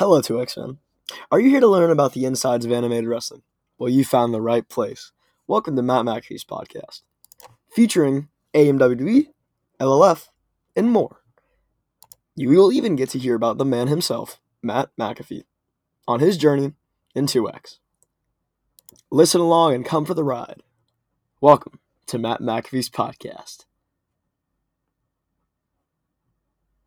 Hello 2X fan. Are you here to learn about the insides of animated wrestling? Well, you found the right place. Welcome to Matt McAfee's podcast, featuring AMWE, LLF, and more. You will even get to hear about the man himself, Matt McAfee, on his journey in 2X. Listen along and come for the ride. Welcome to Matt McAfee's podcast.